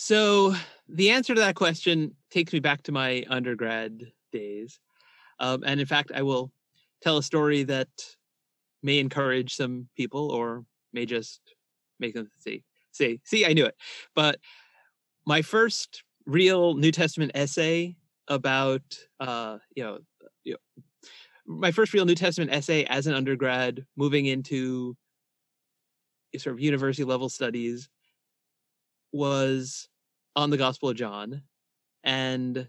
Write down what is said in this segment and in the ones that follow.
So the answer to that question takes me back to my undergrad days. And in fact, I will tell a story that may encourage some people or may just make them say, I knew it. But my first real New Testament essay about, my first real New Testament essay as an undergrad, moving into sort of university level studies, was on the Gospel of John, and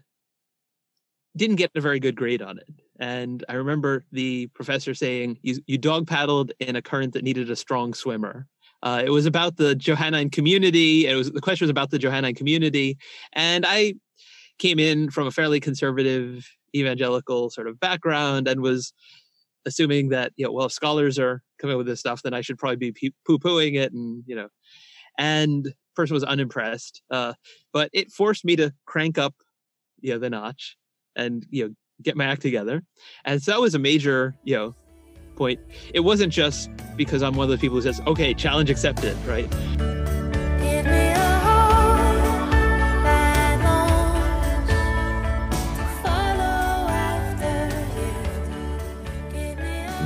didn't get a very good grade on it. And I remember the professor saying, you dog paddled in a current that needed a strong swimmer. It was about the Johannine community. The question was about the Johannine community. And I came in from a fairly conservative evangelical sort of background and was assuming that, if scholars are coming with this stuff, then I should probably be poo-pooing it. And person was unimpressed. But it forced me to crank up, the notch and, get my act together. And so that was a major, point. It wasn't just because I'm one of those people who says, okay, challenge accepted, right?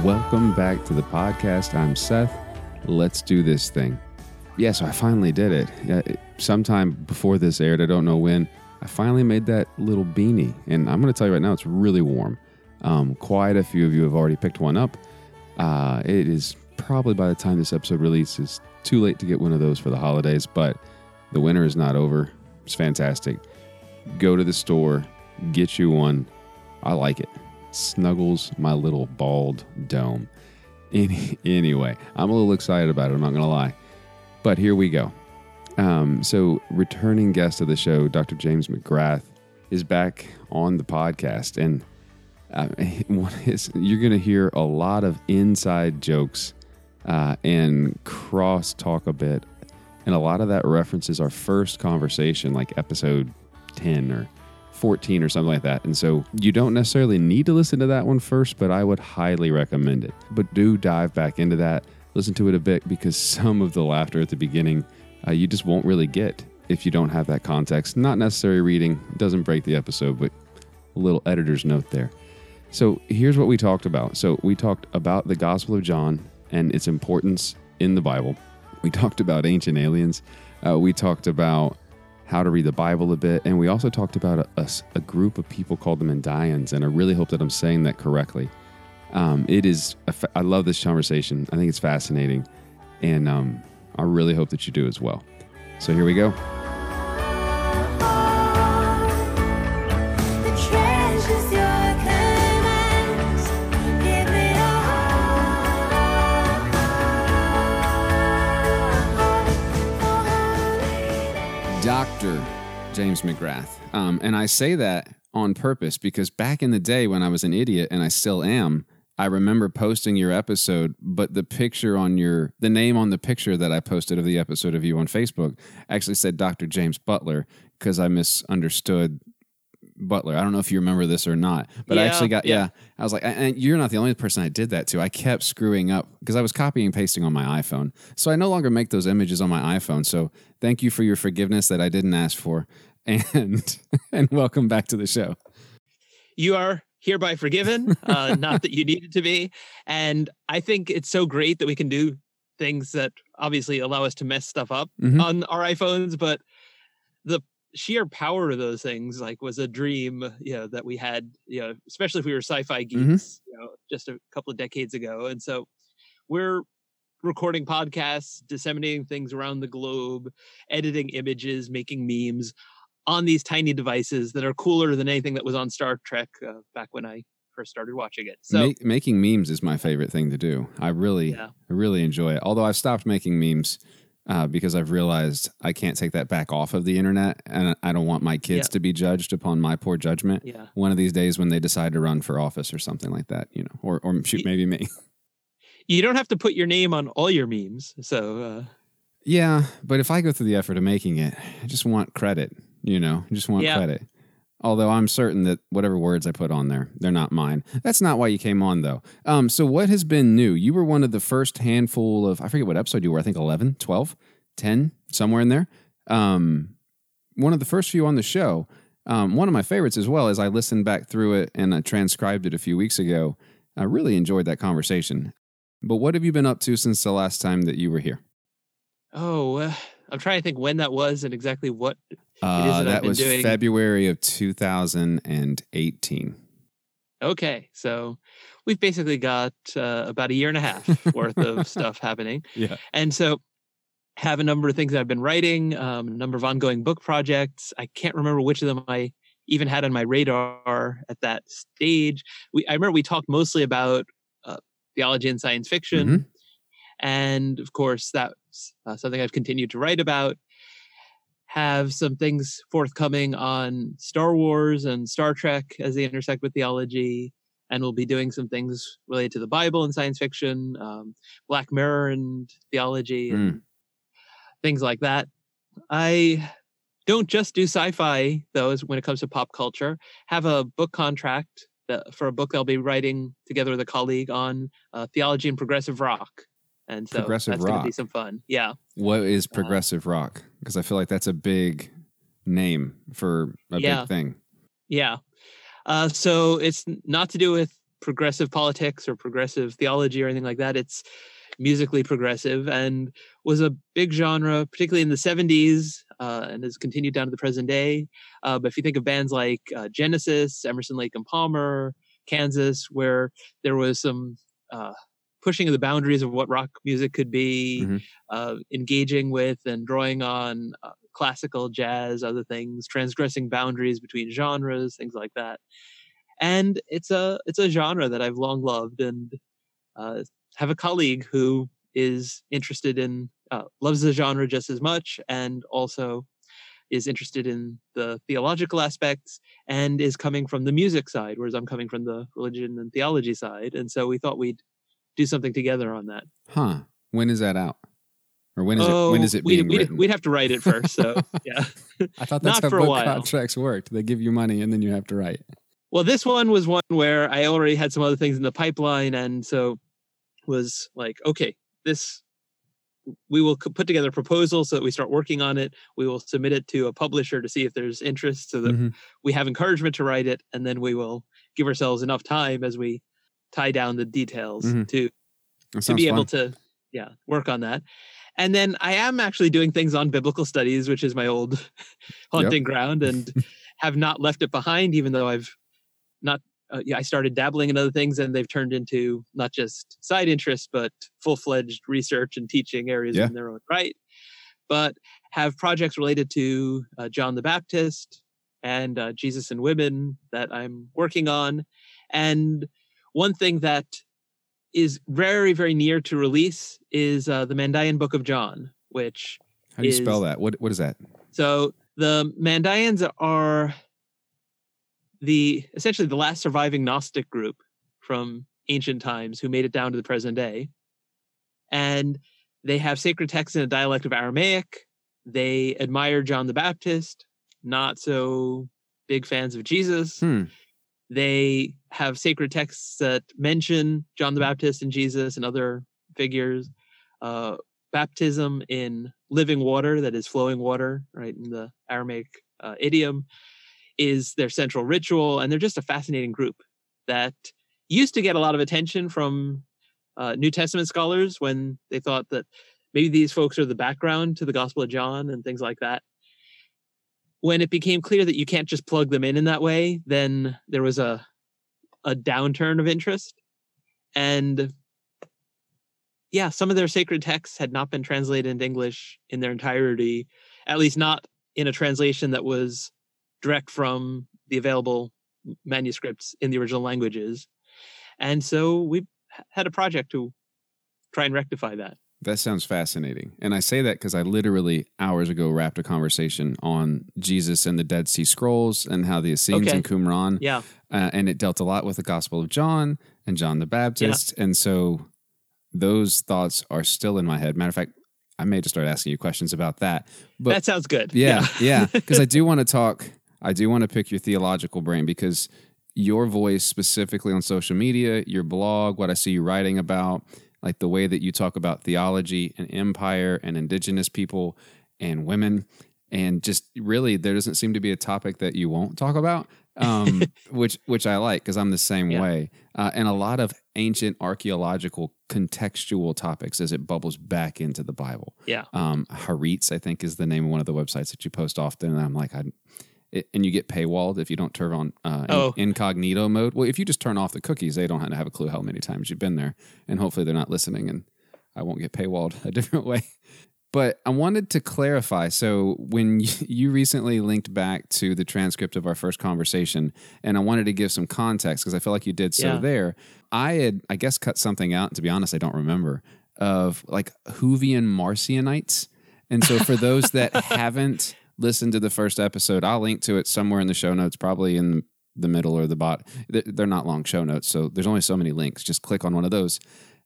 Welcome back to the podcast. I'm Seth. Let's do this thing. Yeah, so I finally did it. Sometime before this aired, I don't know when, I finally made that little beanie. And I'm going to tell you right now, it's really warm. Quite a few of you have already picked one up. It is probably, by the time this episode releases, too late to get one of those for the holidays, but the winter is not over. It's fantastic. Go to the store, get you one. I like it. Snuggles my little bald dome. Anyway, I'm a little excited about it. I'm not going to lie. But here we go. So returning guest of the show, Dr. James McGrath, is back on the podcast. And you're going to hear a lot of inside jokes and cross talk a bit. And a lot of that references our first conversation, like episode 10 or 14 or something like that. And so you don't necessarily need to listen to that one first, but I would highly recommend it. But do dive back into that. Listen to it a bit, because some of the laughter at the beginning you just won't really get if you don't have that context. Not necessary reading. It doesn't break the episode, but a little editor's note there. So here's what we talked about. So we talked about the Gospel of John and its importance in the Bible. We talked about ancient aliens. We talked about how to read the Bible a bit. And we also talked about a group of people called the Mandaeans. And I really hope that I'm saying that correctly. I love this conversation. I think it's fascinating. And I really hope that you do as well. So here we go. Dr. James McGrath. And I say that on purpose because back in the day when I was an idiot, and I still am, I remember posting your episode, but the name on the picture that I posted of the episode of you on Facebook actually said Dr. James Butler, because I misunderstood Butler. I don't know if you remember this or not, but I actually got, I was like, and you're not the only person I did that to. I kept screwing up because I was copying and pasting on my iPhone. So I no longer make those images on my iPhone. So thank you for your forgiveness that I didn't ask for. And welcome back to the show. You are hereby forgiven, not that you needed to be. And I think it's so great that we can do things that obviously allow us to mess stuff up on our iPhones, but the sheer power of those things was a dream, that we had, especially if we were sci-fi geeks, just a couple of decades ago. And so we're recording podcasts, disseminating things around the globe, editing images, making memes on these tiny devices that are cooler than anything that was on Star Trek back when I first started watching it. So making memes is my favorite thing to do. I really enjoy it. Although I've stopped making memes because I've realized I can't take that back off of the internet, and I don't want my kids to be judged upon my poor judgment one of these days when they decide to run for office or something like that, or shoot, maybe me. You don't have to put your name on all your memes. So yeah, but if I go through the effort of making it, I just want credit. Credit. Although I'm certain that whatever words I put on there, they're not mine. That's not why you came on, though. So what has been new? You were one of the first handful of, I forget what episode you were, I think 11, 12, 10, somewhere in there, one of the first few on the show. One of my favorites as well, as I listened back through it and I transcribed it a few weeks ago. I really enjoyed that conversation. But what have you been up to since the last time that you were here? Oh, I'm trying to think when that was and exactly what it is that I've been doing. That was February of 2018. Okay, so we've basically got about a year and a half worth of stuff happening. Yeah. And so have a number of things that I've been writing, a number of ongoing book projects. I can't remember which of them I even had on my radar at that stage. I remember we talked mostly about theology and science fiction. Mm-hmm. And of course, that's something I've continued to write about. Have some things forthcoming on Star Wars and Star Trek as they intersect with theology. And we'll be doing some things related to the Bible and science fiction, Black Mirror and theology, and things like that. I don't just do sci-fi, though, when it comes to pop culture. Have a book contract for a book I'll be writing together with a colleague on theology and progressive rock. And so that's going to be some fun. Yeah. What is progressive rock? Because I feel like that's a big name for a big thing. Yeah. So it's not to do with progressive politics or progressive theology or anything like that. It's musically progressive and was a big genre, particularly in the 70s, and has continued down to the present day. But if you think of bands like Genesis, Emerson Lake and Palmer, Kansas, where there was some pushing of the boundaries of what rock music could be, engaging with and drawing on classical, jazz, other things, transgressing boundaries between genres, things like that. And it's a genre that I've long loved, and have a colleague who is interested in, loves the genre just as much, and also is interested in the theological aspects and is coming from the music side, whereas I'm coming from the religion and theology side. And so we thought we'd do something together on that. Huh. When is that out? Or when is it being written? We'd have to write it first, so yeah. I thought that's how book contracts worked. They give you money and then you have to write. Well, this one was one where I already had some other things in the pipeline, and so was like, okay, we will put together a proposal so that we start working on it. We will submit it to a publisher to see if there's interest so that we have encouragement to write it, and then we will give ourselves enough time as we tie down the details to be able to work on that. And then I am actually doing things on biblical studies, which is my old haunting ground, and have not left it behind, even though I've not, I started dabbling in other things and they've turned into not just side interests, but full-fledged research and teaching areas in their own right. But have projects related to John the Baptist and Jesus and women that I'm working on. And one thing that is very, very near to release is the Mandaean Book of John, which How do you spell that? What is that? So the Mandaeans are essentially the last surviving Gnostic group from ancient times who made it down to the present day. And they have sacred texts in a dialect of Aramaic. They admire John the Baptist, not so big fans of Jesus. They have sacred texts that mention John the Baptist and Jesus and other figures. Baptism in living water, that is flowing water, right, in the Aramaic idiom, is their central ritual. And they're just a fascinating group that used to get a lot of attention from New Testament scholars when they thought that maybe these folks are the background to the Gospel of John and things like that. When it became clear that you can't just plug them in that way, then there was a downturn of interest. And some of their sacred texts had not been translated into English in their entirety, at least not in a translation that was direct from the available manuscripts in the original languages. And so we had a project to try and rectify that. That sounds fascinating. And I say that because I literally hours ago wrapped a conversation on Jesus and the Dead Sea Scrolls and how the Essenes and Qumran. Yeah. And it dealt a lot with the Gospel of John and John the Baptist. Yeah. And so those thoughts are still in my head. Matter of fact, I may just start asking you questions about that. But that sounds good. Yeah. Because I do want to pick your theological brain, because your voice specifically on social media, your blog, what I see you writing about, like the way that you talk about theology and empire and indigenous people and women and just really there doesn't seem to be a topic that you won't talk about, which I like because I'm the same way. And a lot of ancient archaeological contextual topics as it bubbles back into the Bible. Yeah. Haritz, I think, is the name of one of the websites that you post often. And I'm like, and you get paywalled if you don't turn on incognito mode. Well, if you just turn off the cookies, they don't have a clue how many times you've been there. And hopefully they're not listening and I won't get paywalled a different way. But I wanted to clarify. So when you recently linked back to the transcript of our first conversation, and I wanted to give some context because I feel like you did so there. I had, I guess, cut something out. And to be honest, I don't remember, of like Hoovian Marcionites. And so for those that haven't listened to the first episode, I'll link to it somewhere in the show notes, probably in the middle or the bottom. They're not long show notes, so there's only so many links. Just click on one of those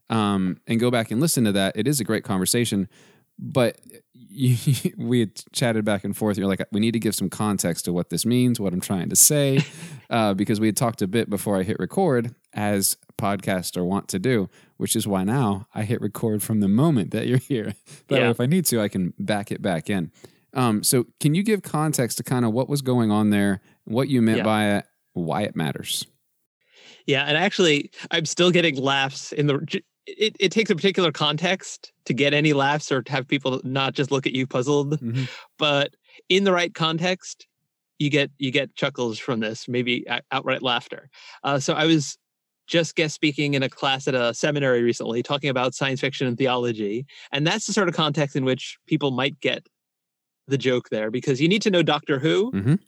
and go back and listen to that. It is a great conversation. But we had chatted back and forth. You're like, we need to give some context to what this means, what I'm trying to say, because we had talked a bit before I hit record, as podcasts are wont to do, which is why now I hit record from the moment that you're here. But if I need to, I can back it back in. So can you give context to kind of what was going on there, what you meant by it, why it matters? Yeah, and actually, I'm still getting laughs in the... It takes a particular context to get any laughs or to have people not just look at you puzzled, but in the right context, you get chuckles from this, maybe outright laughter. So I was just guest speaking in a class at a seminary recently talking about science fiction and theology. And that's the sort of context in which people might get the joke there, because you need to know Doctor Who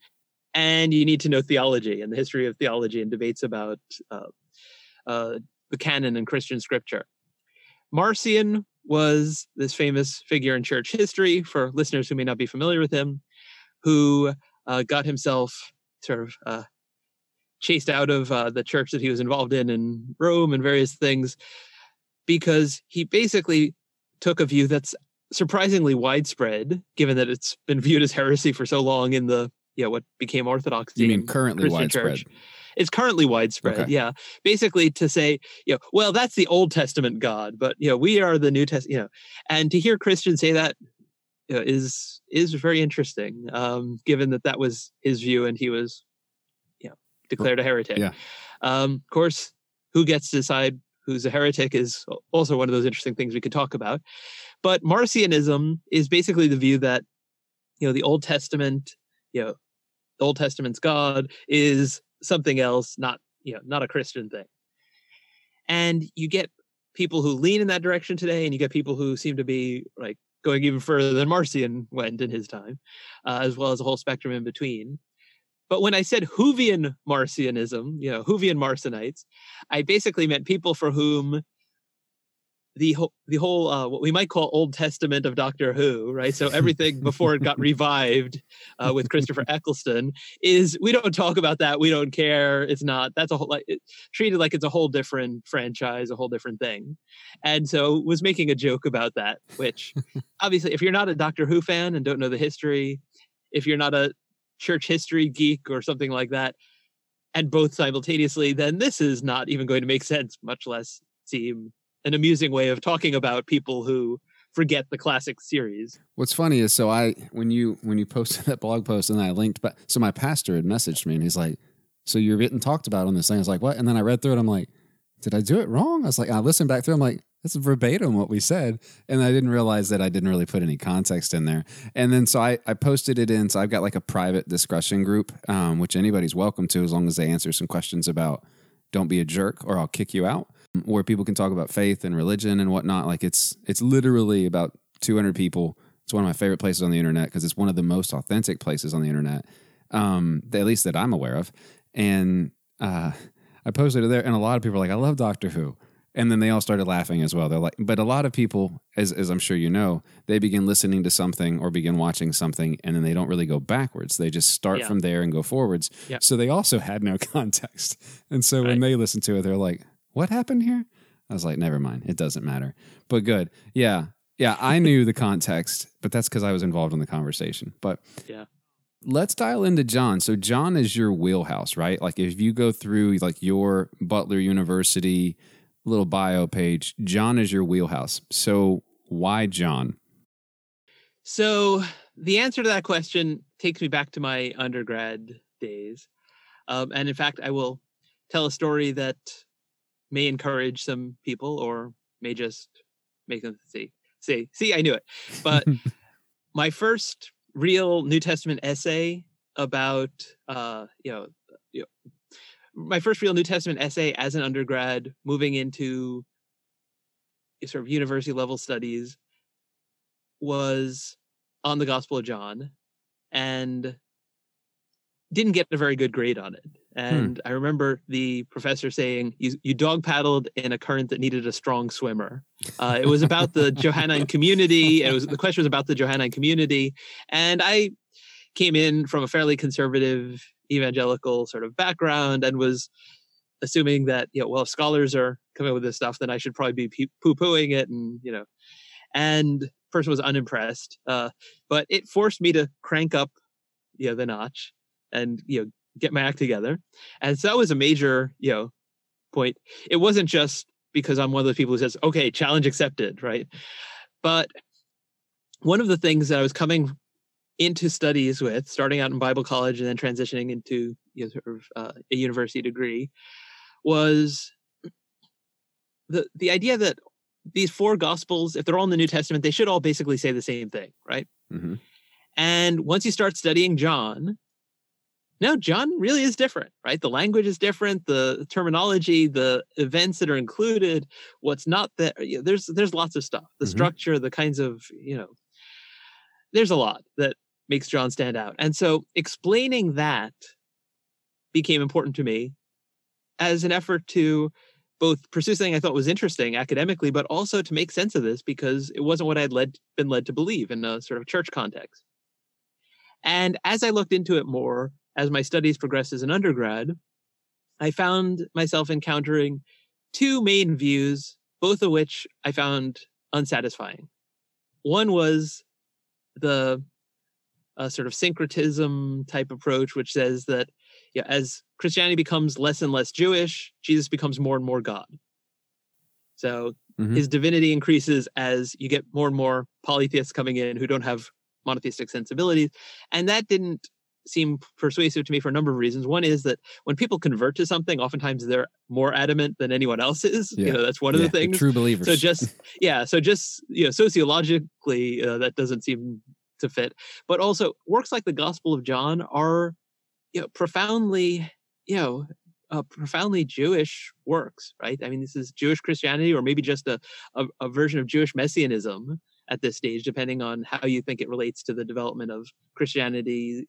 and you need to know theology and the history of theology and debates about the canon and Christian scripture. Marcion was this famous figure in church history, for listeners who may not be familiar with him, who got himself sort of chased out of the church that he was involved in Rome and various things, because he basically took a view that's surprisingly widespread, given that it's been viewed as heresy for so long in the, what became Orthodoxy. You mean currently Christian widespread? Church. It's currently widespread, okay. Basically to say, well, that's the Old Testament God, but, we are the New Testament, And to hear Christians say that is very interesting, given that was his view and he was, declared a heretic. Yeah. Of course, who gets to decide who's a heretic is also one of those interesting things we could talk about. But Marcionism is basically the view that, the Old Testament, the Old Testament's God is something else, not a Christian thing. And you get people who lean in that direction today, and you get people who seem to be like going even further than Marcion went in his time, as well as a whole spectrum in between. But when I said Hoovian Marcionism, Hoovian Marcionites, I basically meant people for whom the whole what we might call Old Testament of Doctor Who, right? So everything before it got revived with Christopher Eccleston is, we don't talk about that. We don't care. It's not, that's a whole, treated like it's a whole different franchise, a whole different thing. And so was making a joke about that, which obviously if you're not a Doctor Who fan and don't know the history, if you're not a church history geek or something like that, and both simultaneously, then this is not even going to make sense, much less seem an amusing way of talking about people who forget the classic series. What's funny is, so when you posted that blog post and I linked, but so my pastor had messaged me and he's like, so you're getting talked about on this thing. I was like, what? And then I read through it. I'm like, did I do it wrong? I was like, I listened back through. I'm like, that's verbatim what we said. And I didn't realize that I didn't really put any context in there. And then, so I posted it in, so I've got like a private discussion group, which anybody's welcome to, as long as they answer some questions about don't be a jerk or I'll kick you out, where people can talk about faith and religion and whatnot. Like it's literally about 200 people. It's one of my favorite places on the internet because it's one of the most authentic places on the internet, at least that I'm aware of. And I posted it there, and a lot of people are like, I love Doctor Who. And then they all started laughing as well. They're like, but a lot of people, as I'm sure you know, they begin listening to something or begin watching something, and then they don't really go backwards. They just start from there and go forwards. Yeah. So they also had no context. And so when they listen to it, they're like, what happened here? I was like, never mind. It doesn't matter. But good. Yeah. Yeah. I knew the context, but that's because I was involved in the conversation. But let's dial into John. So John is your wheelhouse, right? Like if you go through like your Butler University little bio page, John is your wheelhouse. So why John? So The answer to that question takes me back to my undergrad days. And in fact, I will tell a story that may encourage some people or may just make them see, I knew it. But my first real New Testament essay about, my first real New Testament essay as an undergrad, moving into sort of university level studies, was on the Gospel of John, and didn't get a very good grade on it. And I remember the professor saying, you dog paddled in a current that needed a strong swimmer. It was about the Johannine community. The question was about the Johannine community. And I came in from a fairly conservative evangelical sort of background and was assuming that, if scholars are coming up with this stuff, then I should probably be poo-pooing it. And the person was unimpressed. But it forced me to crank up the notch and, get my act together. And so that was a major, point. It wasn't just because I'm one of those people who says, okay, challenge accepted, right? But one of the things that I was coming into studies with, starting out in Bible college and then transitioning into a university degree, was the idea that these four Gospels, if they're all in the New Testament, they should all basically say the same thing, right? Mm-hmm. And once you start studying John, no, John really is different, right? The language is different, the terminology, the events that are included, what's not there. There's lots of stuff. The structure, the kinds of, there's a lot that makes John stand out. And so explaining that became important to me as an effort to both pursue something I thought was interesting academically, but also to make sense of this because it wasn't what I'd been led to believe in a sort of church context. And as I looked into it more, as my studies progressed as an undergrad, I found myself encountering two main views, both of which I found unsatisfying. One was the sort of syncretism type approach, which says that as Christianity becomes less and less Jewish, Jesus becomes more and more God. So his divinity increases as you get more and more polytheists coming in who don't have monotheistic sensibilities. And that didn't seem persuasive to me for a number of reasons. One is that when people convert to something, oftentimes they're more adamant than anyone else is. Yeah. That's one of the things. True believers. So sociologically, that doesn't seem to fit. But also, works like the Gospel of John are profoundly Jewish works, right? I mean, this is Jewish Christianity, or maybe just a version of Jewish messianism at this stage, depending on how you think it relates to the development of Christianity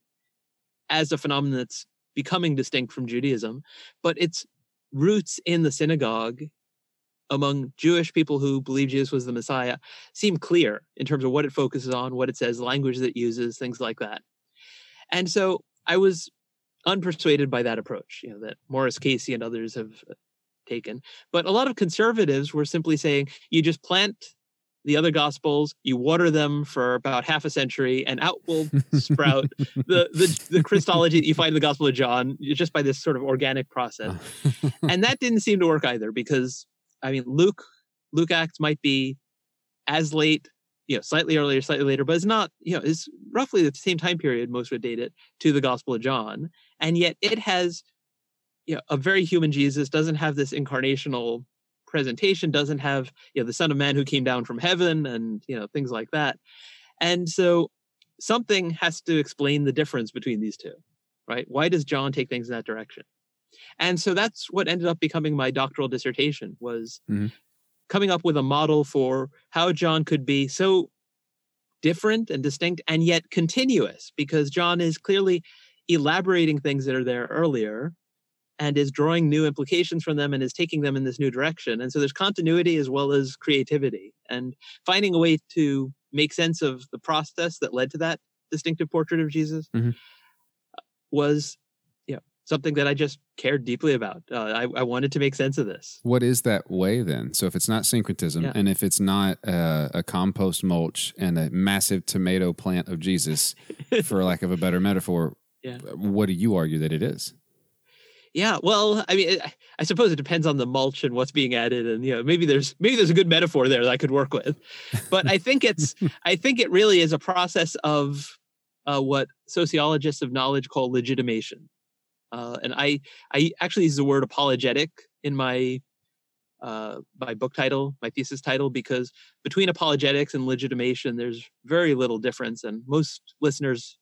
as a phenomenon that's becoming distinct from Judaism. But its roots in the synagogue among Jewish people who believe Jesus was the Messiah seem clear in terms of what it focuses on, what it says, language that it uses, things like that. And so I was unpersuaded by that approach, that Morris Casey and others have taken. But a lot of conservatives were simply saying, you just plant the other Gospels, you water them for about half a century, and out will sprout the Christology that you find in the Gospel of John just by this sort of organic process. And that didn't seem to work either, because, I mean, Luke Acts might be as late, slightly earlier, slightly later, but it's not, it's roughly the same time period, most would date it, to the Gospel of John. And yet it has, a very human Jesus, doesn't have this incarnational presentation, doesn't have, the Son of Man who came down from heaven and, things like that. And so something has to explain the difference between these two, right? Why does John take things in that direction? And so that's what ended up becoming my doctoral dissertation, was coming up with a model for how John could be so different and distinct and yet continuous, because John is clearly elaborating things that are there earlier and is drawing new implications from them and is taking them in this new direction. And so there's continuity as well as creativity, and finding a way to make sense of the process that led to that distinctive portrait of Jesus was something that I just cared deeply about. I wanted to make sense of this. What is that way then? So if it's not syncretism and if it's not a compost mulch and a massive tomato plant of Jesus, for lack of a better metaphor, what do you argue that it is? Yeah, well, I mean, I suppose it depends on the mulch and what's being added, and maybe there's a good metaphor there that I could work with, but I think it really is a process of what sociologists of knowledge call legitimation. And I actually use the word apologetic in my book title, my thesis title, because between apologetics and legitimation, there's very little difference. And most listeners,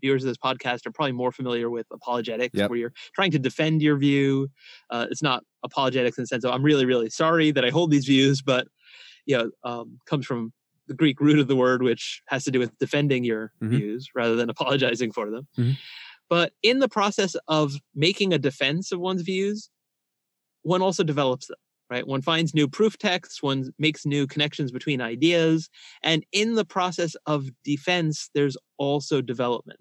viewers of this podcast are probably more familiar with apologetics, yep, where you're trying to defend your view. It's not apologetics in the sense of I'm really, really sorry that I hold these views, but comes from the Greek root of the word, which has to do with defending your mm-hmm. views rather than apologizing for them. Mm-hmm. But in the process of making a defense of one's views, one also develops them. Right? One finds new proof texts, one makes new connections between ideas. And in the process of defense, there's also development.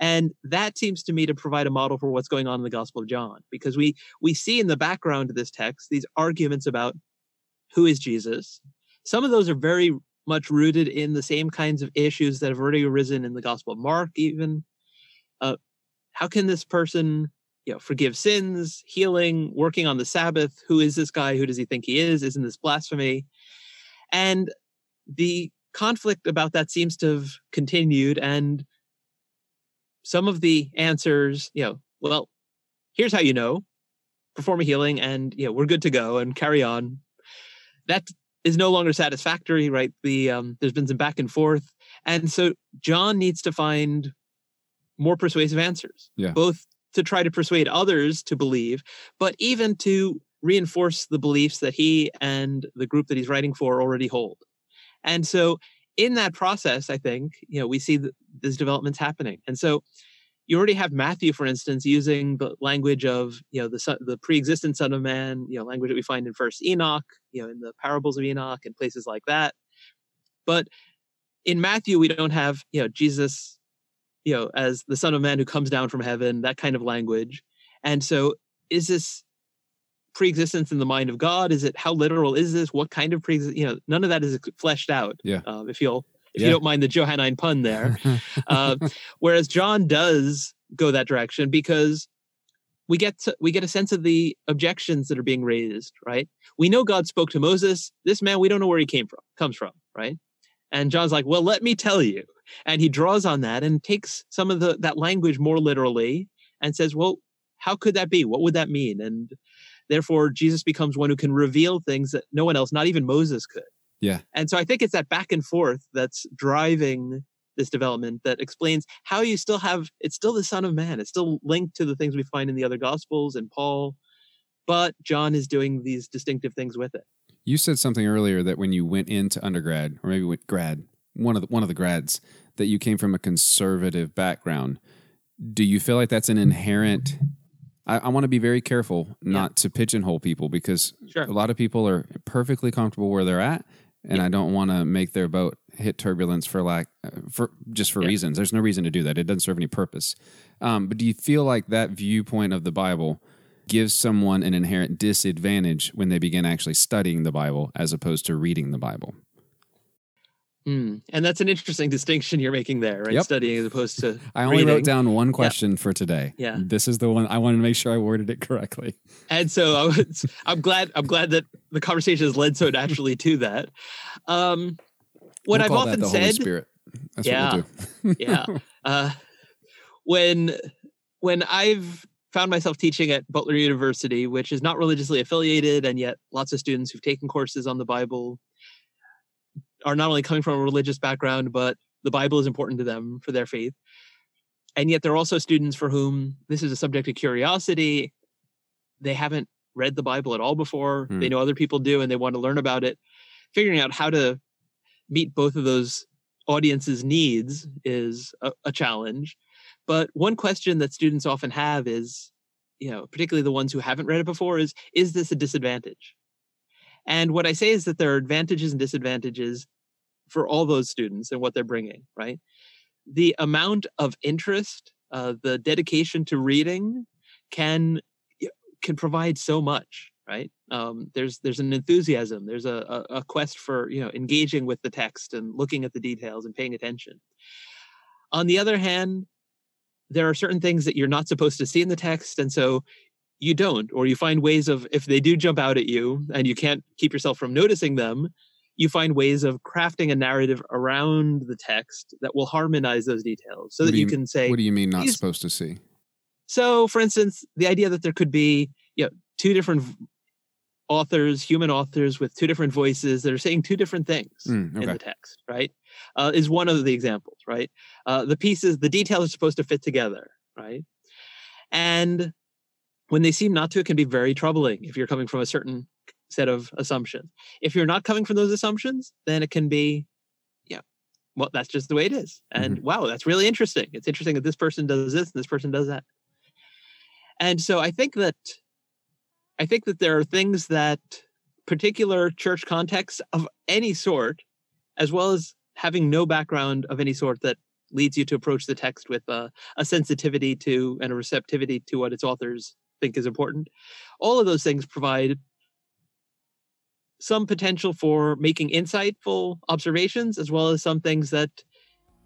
And that seems to me to provide a model for what's going on in the Gospel of John, because we see in the background of this text, these arguments about who is Jesus. Some of those are very much rooted in the same kinds of issues that have already arisen in the Gospel of Mark, even. How can this person... forgive sins, healing, working on the Sabbath. Who is this guy? Who does he think he is? Isn't this blasphemy? And the conflict about that seems to have continued. And some of the answers, here's how you know, perform a healing and, we're good to go and carry on. That is no longer satisfactory, right? There's been some back and forth. And so John needs to find more persuasive answers, both to try to persuade others to believe, but even to reinforce the beliefs that he and the group that he's writing for already hold. And so in that process, I think, we see these developments happening. And so you already have Matthew, for instance, using the language of, the pre-existent Son of Man, language that we find in First Enoch, in the Parables of Enoch and places like that. But in Matthew, we don't have, Jesus... as the Son of Man who comes down from heaven, that kind of language. And so is this preexistence in the mind of God? Is it, how literal is this? What kind of preexistence? None of that is fleshed out. Yeah. If you don't mind the Johannine pun there. Whereas John does go that direction because we get a sense of the objections that are being raised, right? We know God spoke to Moses. This man, we don't know where he comes from, right? And John's like, well, let me tell you. And he draws on that and takes some of that language more literally and says, well, how could that be? What would that mean? And therefore, Jesus becomes one who can reveal things that no one else, not even Moses, could. Yeah. And so I think it's that back and forth that's driving this development that explains how you still have, it's still the Son of Man. It's still linked to the things we find in the other Gospels and Paul, but John is doing these distinctive things with it. You said something earlier that when you went into undergrad, or maybe went grad, one of the grads, that you came from a conservative background. Do you feel like that's an inherent... I want to be very careful not to pigeonhole people because a lot of people are perfectly comfortable where they're at, and I don't want to make their boat hit turbulence for reasons. There's no reason to do that. It doesn't serve any purpose. But do you feel like that viewpoint of the Bible gives someone an inherent disadvantage when they begin actually studying the Bible as opposed to reading the Bible? And that's an interesting distinction you're making there, right? Yep. Studying as opposed to I only reading. Wrote down one question for today. Yeah. This is the one I wanted to make sure I worded it correctly. And so I'm glad that the conversation has led so naturally to that. What we'll I've often said, Holy Spirit. That's what we'll do. When I've found myself teaching at Butler University, which is not religiously affiliated, and yet lots of students who've taken courses on the Bible are not only coming from a religious background, but the Bible is important to them for their faith. And yet there are also students for whom this is a subject of curiosity. They haven't read the Bible at all before. They know other people do, and they want to learn about it. Figuring out how to meet both of those audiences' needs is a challenge. But one question that students often have is, particularly the ones who haven't read it before, is this a disadvantage? And what I say is that there are advantages and disadvantages for all those students and what they're bringing, right? The amount of interest, the dedication to reading can provide so much, right? There's an enthusiasm. There's a quest for, engaging with the text and looking at the details and paying attention. On the other hand, there are certain things that you're not supposed to see in the text. And so you don't, or you find ways of, if they do jump out at you and you can't keep yourself from noticing them, you find ways of crafting a narrative around the text that will harmonize those details so that you can say... What do you mean not supposed to see? So, for instance, the idea that there could be two different authors, human authors with two different voices that are saying two different things in the text, right? Is one of the examples, right? The pieces, the details are supposed to fit together, right? And when they seem not to, it can be very troubling if you're coming from a certain set of assumptions. If you're not coming from those assumptions, then it can be, well, that's just the way it is. And wow, that's really interesting. It's interesting that this person does this and this person does that. And so I think that there are things that particular church contexts of any sort, as well as having no background of any sort, that leads you to approach the text with a sensitivity to and a receptivity to what its authors think is important. All of those things provide some potential for making insightful observations, as well as some things that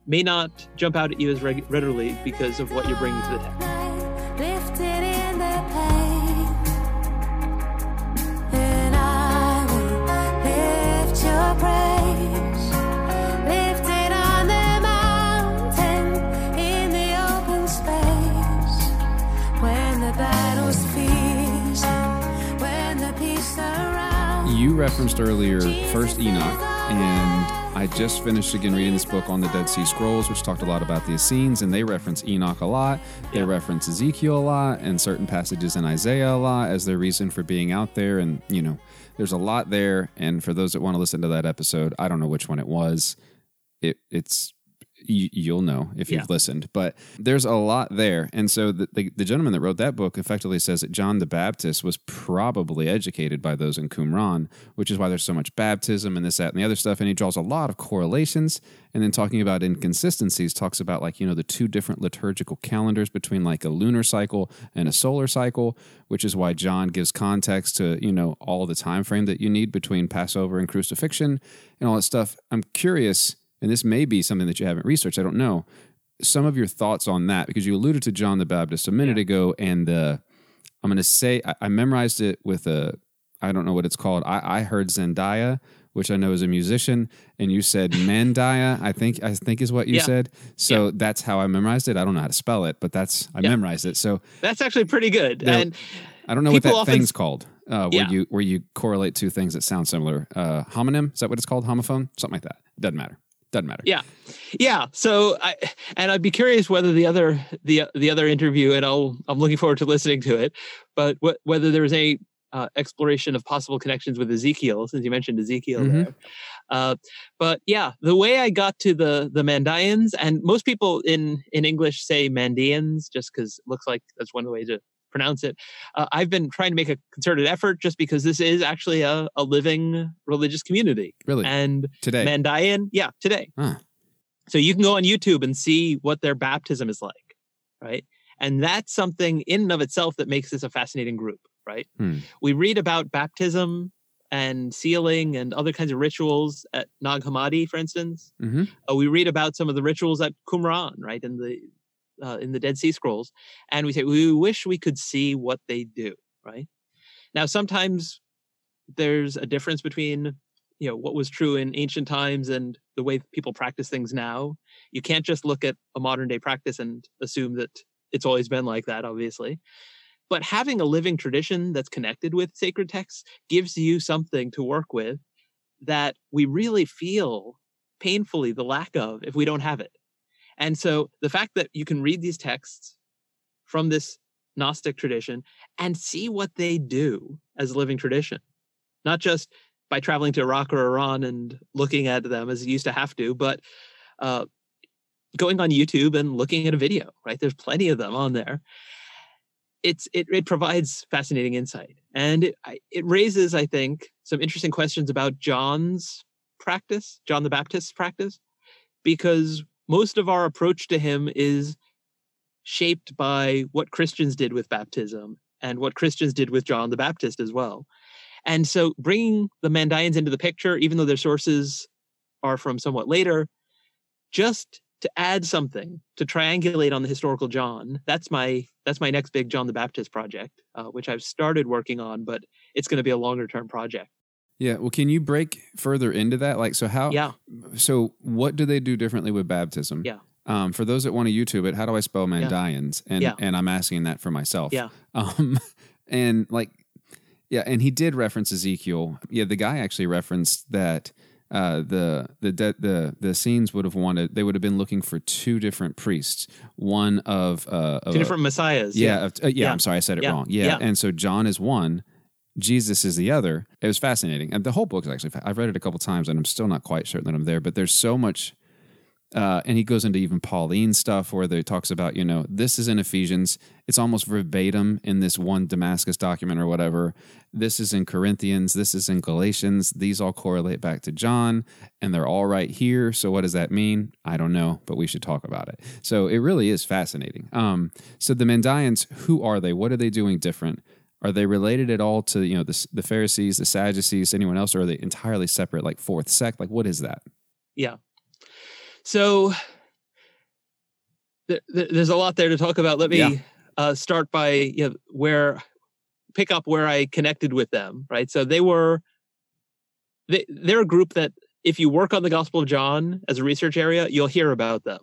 may not jump out at you as readily because of what you're bringing to the text. You referenced earlier First Enoch, and I just finished again reading this book on the Dead Sea Scrolls, which talked a lot about the Essenes, and they reference Enoch a lot, they reference Ezekiel a lot, and certain passages in Isaiah a lot as their reason for being out there, and there's a lot there, and for those that want to listen to that episode, I don't know which one it was, you'll know if you've listened, but there's a lot there. And so the gentleman that wrote that book effectively says that John the Baptist was probably educated by those in Qumran, which is why there's so much baptism and this, that, and the other stuff. And he draws a lot of correlations. And then talking about inconsistencies, talks about the two different liturgical calendars between a lunar cycle and a solar cycle, which is why John gives context to, all the time frame that you need between Passover and crucifixion and all that stuff. I'm curious, and this may be something that you haven't researched, I don't know, some of your thoughts on that, because you alluded to John the Baptist a minute ago, and I'm going to say, I memorized it with I don't know what it's called, I heard Zendaya, which I know is a musician, and you said Mandaean, I think is what you said, so that's how I memorized it. I don't know how to spell it, but I memorized it, so... That's actually pretty good, and... I don't know what that thing's called, where you correlate two things that sound similar. Homonym, is that what it's called? Homophone? Something like that. Doesn't matter. Yeah. So I'd be curious whether the other interview, and I'm looking forward to listening to it, but whether there was any exploration of possible connections with Ezekiel, since you mentioned Ezekiel there. But yeah, the way I got to the Mandaeans, and most people in English say Mandaeans just because it looks like that's one way to pronounce it. I've been trying to make a concerted effort just because this is actually a living religious community. Really? And today? Mandaean, today. Huh. So you can go on YouTube and see what their baptism is like, right? And that's something in and of itself that makes this a fascinating group, right? We read about baptism and sealing and other kinds of rituals at Nag Hammadi, for instance. We read about some of the rituals at Qumran, right? In the Dead Sea Scrolls, and we say, we wish we could see what they do, right? Now, sometimes there's a difference between, what was true in ancient times and the way people practice things now. You can't just look at a modern day practice and assume that it's always been like that, obviously. But having a living tradition that's connected with sacred texts gives you something to work with that we really feel painfully the lack of if we don't have it. And so the fact that you can read these texts from this Gnostic tradition and see what they do as a living tradition, not just by traveling to Iraq or Iran and looking at them as you used to have to, but going on YouTube and looking at a video, right? There's plenty of them on there. It provides fascinating insight. And it raises, I think, some interesting questions about John the Baptist's practice, because most of our approach to him is shaped by what Christians did with baptism and what Christians did with John the Baptist as well. And so bringing the Mandaeans into the picture, even though their sources are from somewhat later, just to add something to triangulate on the historical John, that's my next big John the Baptist project, which I've started working on, but it's going to be a longer-term project. Yeah. Well, can you break further into that? Like, so how, yeah. So what do they do differently with baptism? Yeah. For those that want to YouTube it, how do I spell Mandaeans? Yeah. And I'm asking that for myself. Yeah. And like, yeah. And he did reference Ezekiel. Yeah. The guy actually referenced that, the Essenes would have wanted, they would have been looking for two different priests, one of two different messiahs. Yeah. Yeah. I'm sorry. I said it wrong. Yeah. And so John is one, Jesus is the other. It was fascinating. And the whole book is actually, I've read it a couple times and I'm still not quite certain that I'm there, but there's so much, and he goes into even Pauline stuff where they talks about, you know, this is in Ephesians. It's almost verbatim in this one Damascus document or whatever. This is in Corinthians. This is in Galatians. These all correlate back to John, and they're all right here. So what does that mean? I don't know, but we should talk about it. So it really is fascinating. So the Mandaeans, who are they? What are they doing different? Are they related at all to, you know, the Pharisees, the Sadducees, anyone else, or are they entirely separate, like fourth sect? Like, what is that? Yeah. So there's a lot there to talk about. Let me start by pick up where I connected with them, right? So they're a group that if you work on the Gospel of John as a research area, you'll hear about them.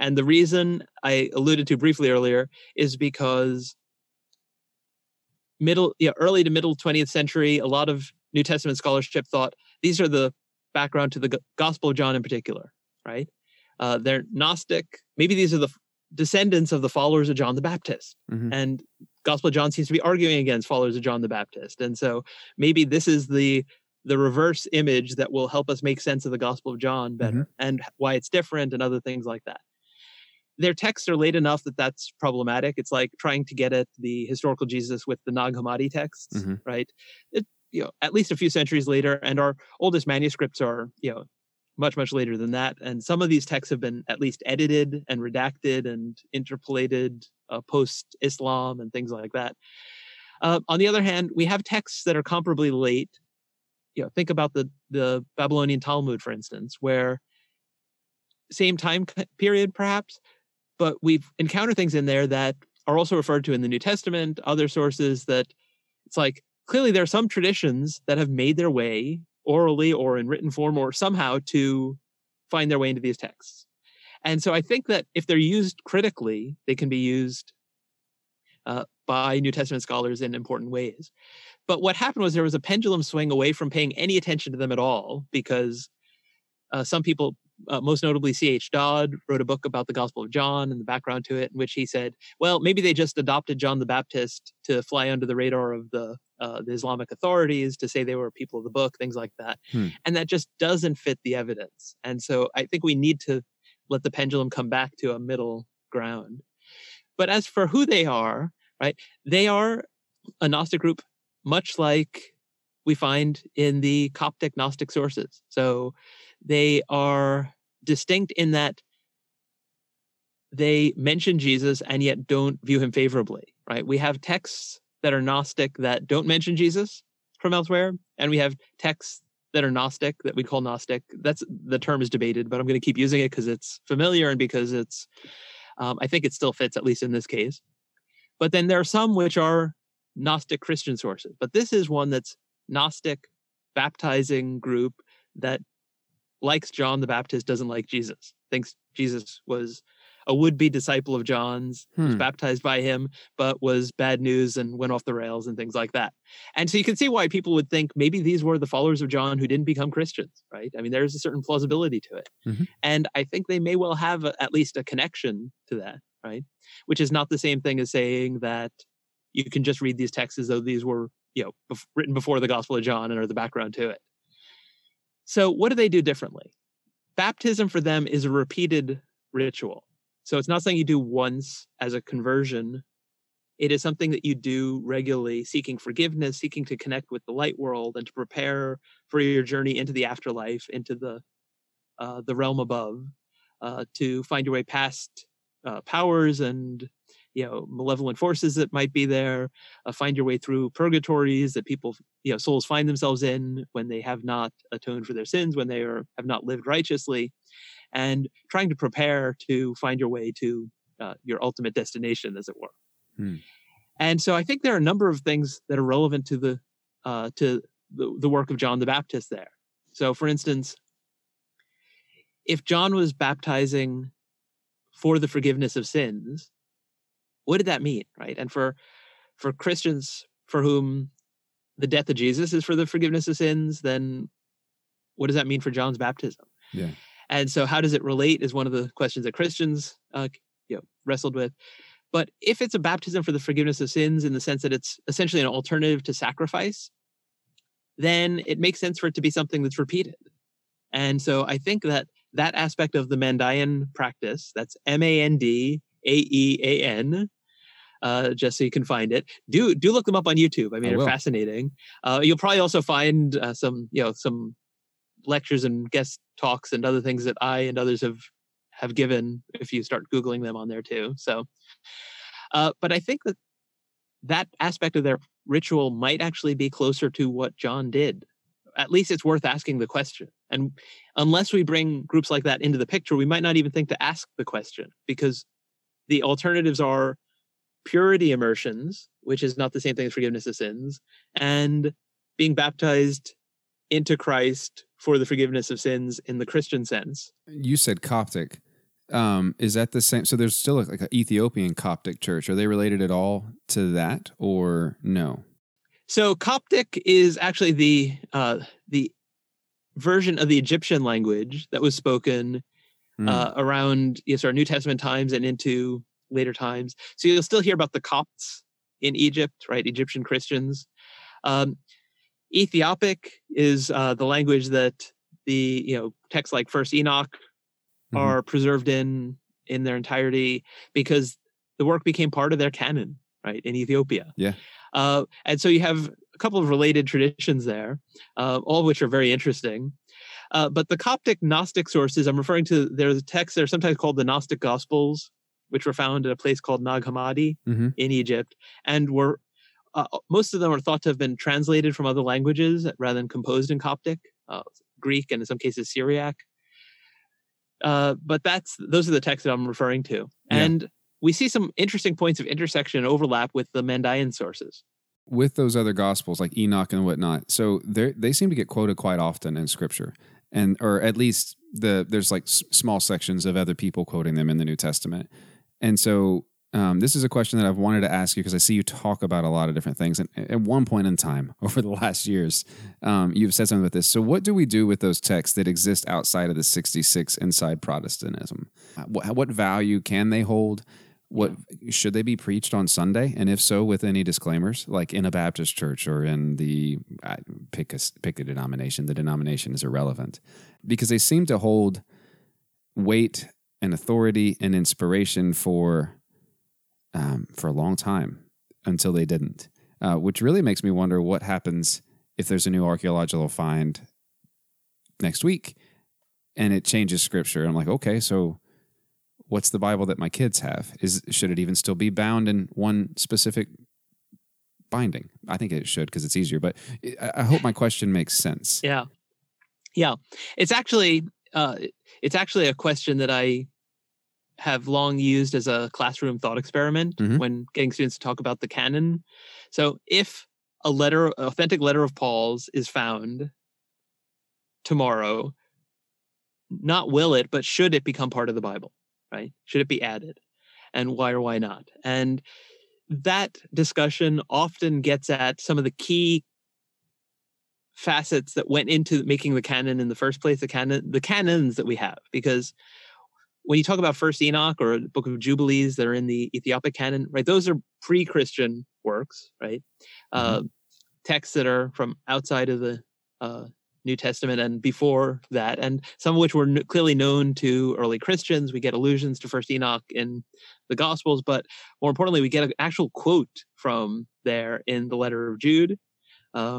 And the reason I alluded to briefly earlier is because early to middle 20th century, a lot of New Testament scholarship thought these are the background to the Gospel of John in particular, right? They're Gnostic. Maybe these are the descendants of the followers of John the Baptist. Mm-hmm. And Gospel of John seems to be arguing against followers of John the Baptist. And so maybe this is the reverse image that will help us make sense of the Gospel of John better, mm-hmm. and why it's different and other things like that. Their texts are late enough that that's problematic. It's like trying to get at the historical Jesus with the Nag Hammadi texts, mm-hmm. right? At least a few centuries later, and our oldest manuscripts are, much, much later than that. And some of these texts have been at least edited and redacted and interpolated post-Islam and things like that. On the other hand, we have texts that are comparably late. Think about the Babylonian Talmud, for instance, where same time period, perhaps, but we've encountered things in there that are also referred to in the New Testament, other sources that it's like, clearly there are some traditions that have made their way orally or in written form or somehow to find their way into these texts. And so I think that if they're used critically, they can be used by New Testament scholars in important ways. But what happened was there was a pendulum swing away from paying any attention to them at all, because some people, most notably C.H. Dodd, wrote a book about the Gospel of John and the background to it, in which he said, well, maybe they just adopted John the Baptist to fly under the radar of the Islamic authorities, to say they were people of the book, things like that. And that just doesn't fit the evidence. And so I think we need to let the pendulum come back to a middle ground. But as for who they are, right, they are a Gnostic group, much like we find in the Coptic Gnostic sources. So they are distinct in that they mention Jesus and yet don't view him favorably, right? We have texts that are Gnostic that don't mention Jesus from elsewhere, and we have texts that are Gnostic that we call Gnostic. The term is debated, but I'm going to keep using it because it's familiar and because it's, I think it still fits, at least in this case. But then there are some which are Gnostic Christian sources, but this is one that's Gnostic baptizing group that likes John the Baptist, doesn't like Jesus, thinks Jesus was a would-be disciple of John's, was baptized by him, but was bad news and went off the rails and things like that. And so you can see why people would think maybe these were the followers of John who didn't become Christians, right? I mean, there's a certain plausibility to it. Mm-hmm. And I think they may well have at least a connection to that, right? Which is not the same thing as saying that you can just read these texts as though these were, written before the Gospel of John and are the background to it. So what do they do differently? Baptism for them is a repeated ritual. So it's not something you do once as a conversion. It is something that you do regularly, seeking forgiveness, seeking to connect with the light world and to prepare for your journey into the afterlife, into the realm above, to find your way past powers and malevolent forces that might be there, find your way through purgatories that people, souls find themselves in when they have not atoned for their sins, when they have not lived righteously, and trying to prepare to find your way to your ultimate destination, as it were. And so I think there are a number of things that are relevant to the work of John the Baptist there. So, for instance, if John was baptizing for the forgiveness of sins, what did that mean, right? And for Christians for whom the death of Jesus is for the forgiveness of sins, then what does that mean for John's baptism? Yeah. And so how does it relate is one of the questions that Christians wrestled with. But if it's a baptism for the forgiveness of sins in the sense that it's essentially an alternative to sacrifice, then it makes sense for it to be something that's repeated. And so I think that aspect of the Mandaean practice, that's Mandaean, just so you can find it. Do look them up on YouTube. I mean, they're fascinating. You'll probably also find some lectures and guest talks and other things that I and others have given if you start Googling them on there too. So, but I think that aspect of their ritual might actually be closer to what John did. At least it's worth asking the question. And unless we bring groups like that into the picture, we might not even think to ask the question, because the alternatives are purity immersions, which is not the same thing as forgiveness of sins, and being baptized into Christ for the forgiveness of sins in the Christian sense. You said Coptic. Is that the same? So there's still like an Ethiopian Coptic church. Are they related at all to that or no? So Coptic is actually the version of the Egyptian language that was spoken around our New Testament times and into later times. So you'll still hear about the Copts in Egypt, right? Egyptian Christians. Ethiopic is the language that the texts like First Enoch are preserved in their entirety, because the work became part of their canon, right, in Ethiopia. Yeah. And so you have a couple of related traditions there, all of which are very interesting. But the Coptic Gnostic sources, I'm referring to, there's texts that are sometimes called the Gnostic Gospels, which were found at a place called Nag Hammadi in Egypt, and were most of them are thought to have been translated from other languages rather than composed in Coptic, Greek, and in some cases Syriac. But those are the texts that I'm referring to. Yeah. And we see some interesting points of intersection and overlap with the Mandaean sources. With those other Gospels, like Enoch and whatnot, so they seem to get quoted quite often in Scripture, or at least there's like small sections of other people quoting them in the New Testament. And so this is a question that I've wanted to ask you, because I see you talk about a lot of different things. And at one point in time, over the last years, you've said something about this. So what do we do with those texts that exist outside of the 66 inside Protestantism? What value can they hold? What should they be preached on Sunday? And if so, with any disclaimers, like in a Baptist church or in pick a denomination, the denomination is irrelevant, because they seem to hold weight and authority and inspiration for a long time until they didn't, which really makes me wonder what happens if there's a new archaeological find next week and it changes Scripture. I'm like, okay, so what's the Bible that my kids have? Should it even still be bound in one specific binding? I think it should, because it's easier, but I hope my question makes sense. Yeah. Yeah. It's actually a question that I have long used as a classroom thought experiment when getting students to talk about the canon. So if authentic letter of Paul's is found tomorrow, not will it, but should it become part of the Bible? Right? Should it be added? And why or why not? And that discussion often gets at some of the key facets that went into making the canon in the first place, the canons that we have. Because when you talk about First Enoch or the Book of Jubilees that are in the Ethiopic canon, right, those are pre-Christian works, right? Texts that are from outside of the New Testament and before that, and some of which were clearly known to early Christians. We get allusions to First Enoch in the Gospels, but more importantly, we get an actual quote from there in the letter of Jude,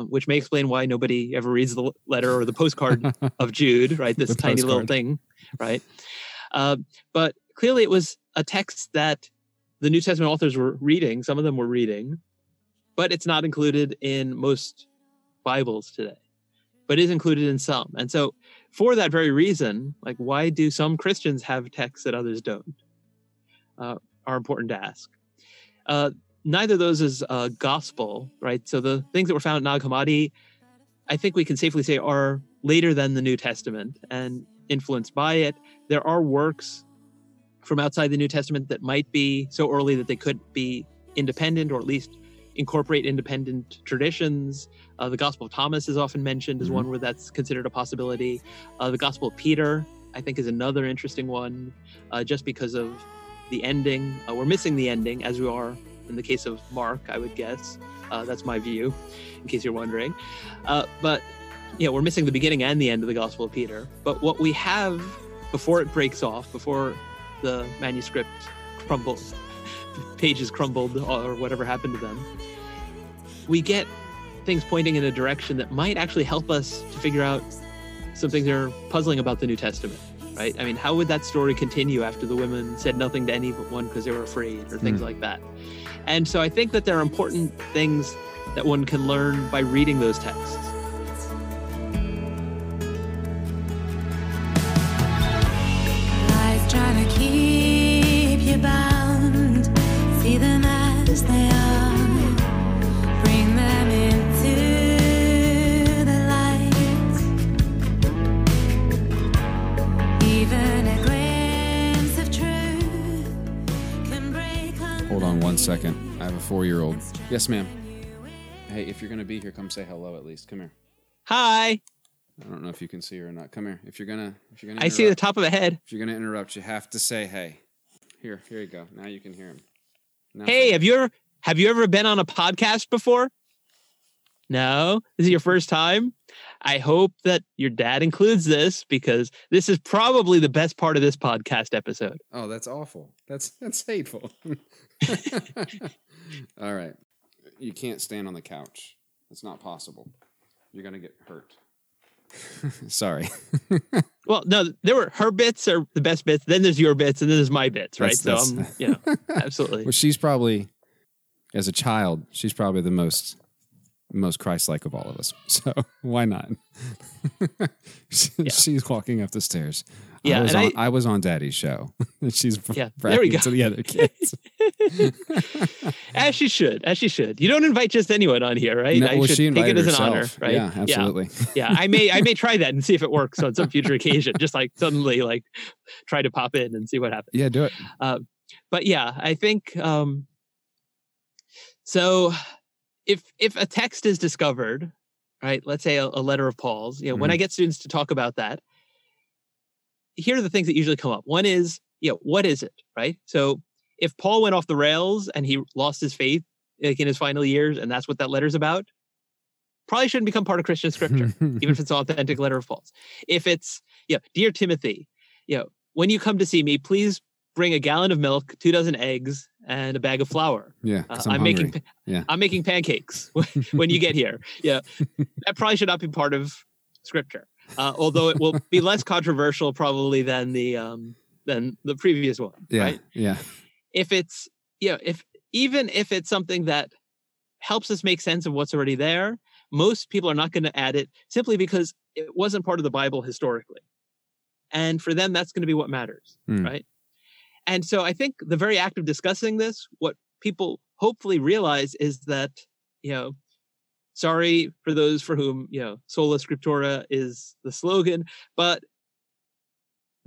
which may explain why nobody ever reads the letter or the postcard of Jude, right? This tiny little thing, right? But clearly it was a text that the New Testament authors were reading. Some of them were reading, but it's not included in most Bibles today, but is included in some. And so for that very reason, like, why do some Christians have texts that others don't, are important to ask. Neither of those is gospel, right? So the things that were found at Nag Hammadi I think we can safely say are later than the New Testament and influenced by it. There are works from outside the New Testament that might be so early that they could be independent, or at least incorporate independent traditions. The Gospel of Thomas is often mentioned as one where that's considered a possibility. The Gospel of Peter, I think, is another interesting one, just because of the ending. We're missing the ending, as we are in the case of Mark, I would guess. That's my view, in case you're wondering. But yeah, we're missing the beginning and the end of the Gospel of Peter. But what we have before it breaks off, before the manuscript crumbles, pages crumbled or whatever happened to them, we get things pointing in a direction that might actually help us to figure out some things that are puzzling about the New Testament, right? I mean, how would that story continue after the women said nothing to anyone because they were afraid, or things like that? And so I think that there are important things that one can learn by reading those texts. Life's trying to keep you bound, see them as they are, bring them into the light. Even a glimpse of truth can break on. Hold on one second. I have a 4-year-old. Yes, ma'am. Hey, if you're going to be here, come say hello at least. Come here. Hi. I don't know if you can see her or not. Come here. If you're going to I see the top of the head. If you're going to interrupt, you have to say hey. Here you go. Now you can hear him. Now hey, have you ever been on a podcast before? No? This is your first time? I hope that your dad includes this, because this is probably the best part of this podcast episode. Oh, that's awful. That's hateful. All right. You can't stand on the couch. It's not possible. You're going to get hurt. Sorry. Well, no, there were her bits are the best bits. Then there's your bits, and then there's my bits, right? Absolutely. Well, she's probably, as a child, she's probably the most Christ-like of all of us. So why not? She's walking up the stairs. Yeah, I was on Daddy's show. She's bragging to the other kids. As she should. You don't invite just anyone on here, right? No, she invited herself. Take it as an honor, right? Yeah, absolutely. Yeah. I may try that and see if it works on some future occasion. Just like suddenly, like try to pop in and see what happens. Yeah, do it. But yeah, I think so. If a text is discovered, right? Let's say a letter of Paul's. You know, when I get students to talk about that, here are the things that usually come up. One is, what is it, right? So if Paul went off the rails and he lost his faith, like in his final years, and that's what that letter's about, probably shouldn't become part of Christian scripture, even if it's an authentic letter of Paul's. If it's, dear Timothy, when you come to see me, please bring a gallon of milk, 2 dozen eggs, and a bag of flour. Yeah, I'm making pancakes when you get here. Yeah, that probably should not be part of scripture. Although it will be less controversial probably than the previous one. Yeah, right? Yeah. If it's if it's something that helps us make sense of what's already there, most people are not going to add it simply because it wasn't part of the Bible historically, and for them that's going to be what matters, right? And so I think the very act of discussing this, what people hopefully realize is that sorry for those for whom, sola scriptura is the slogan, but